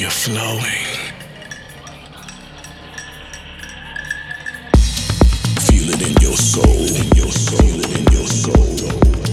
You're flowing. Feel it in your soul. Feel it in your soul.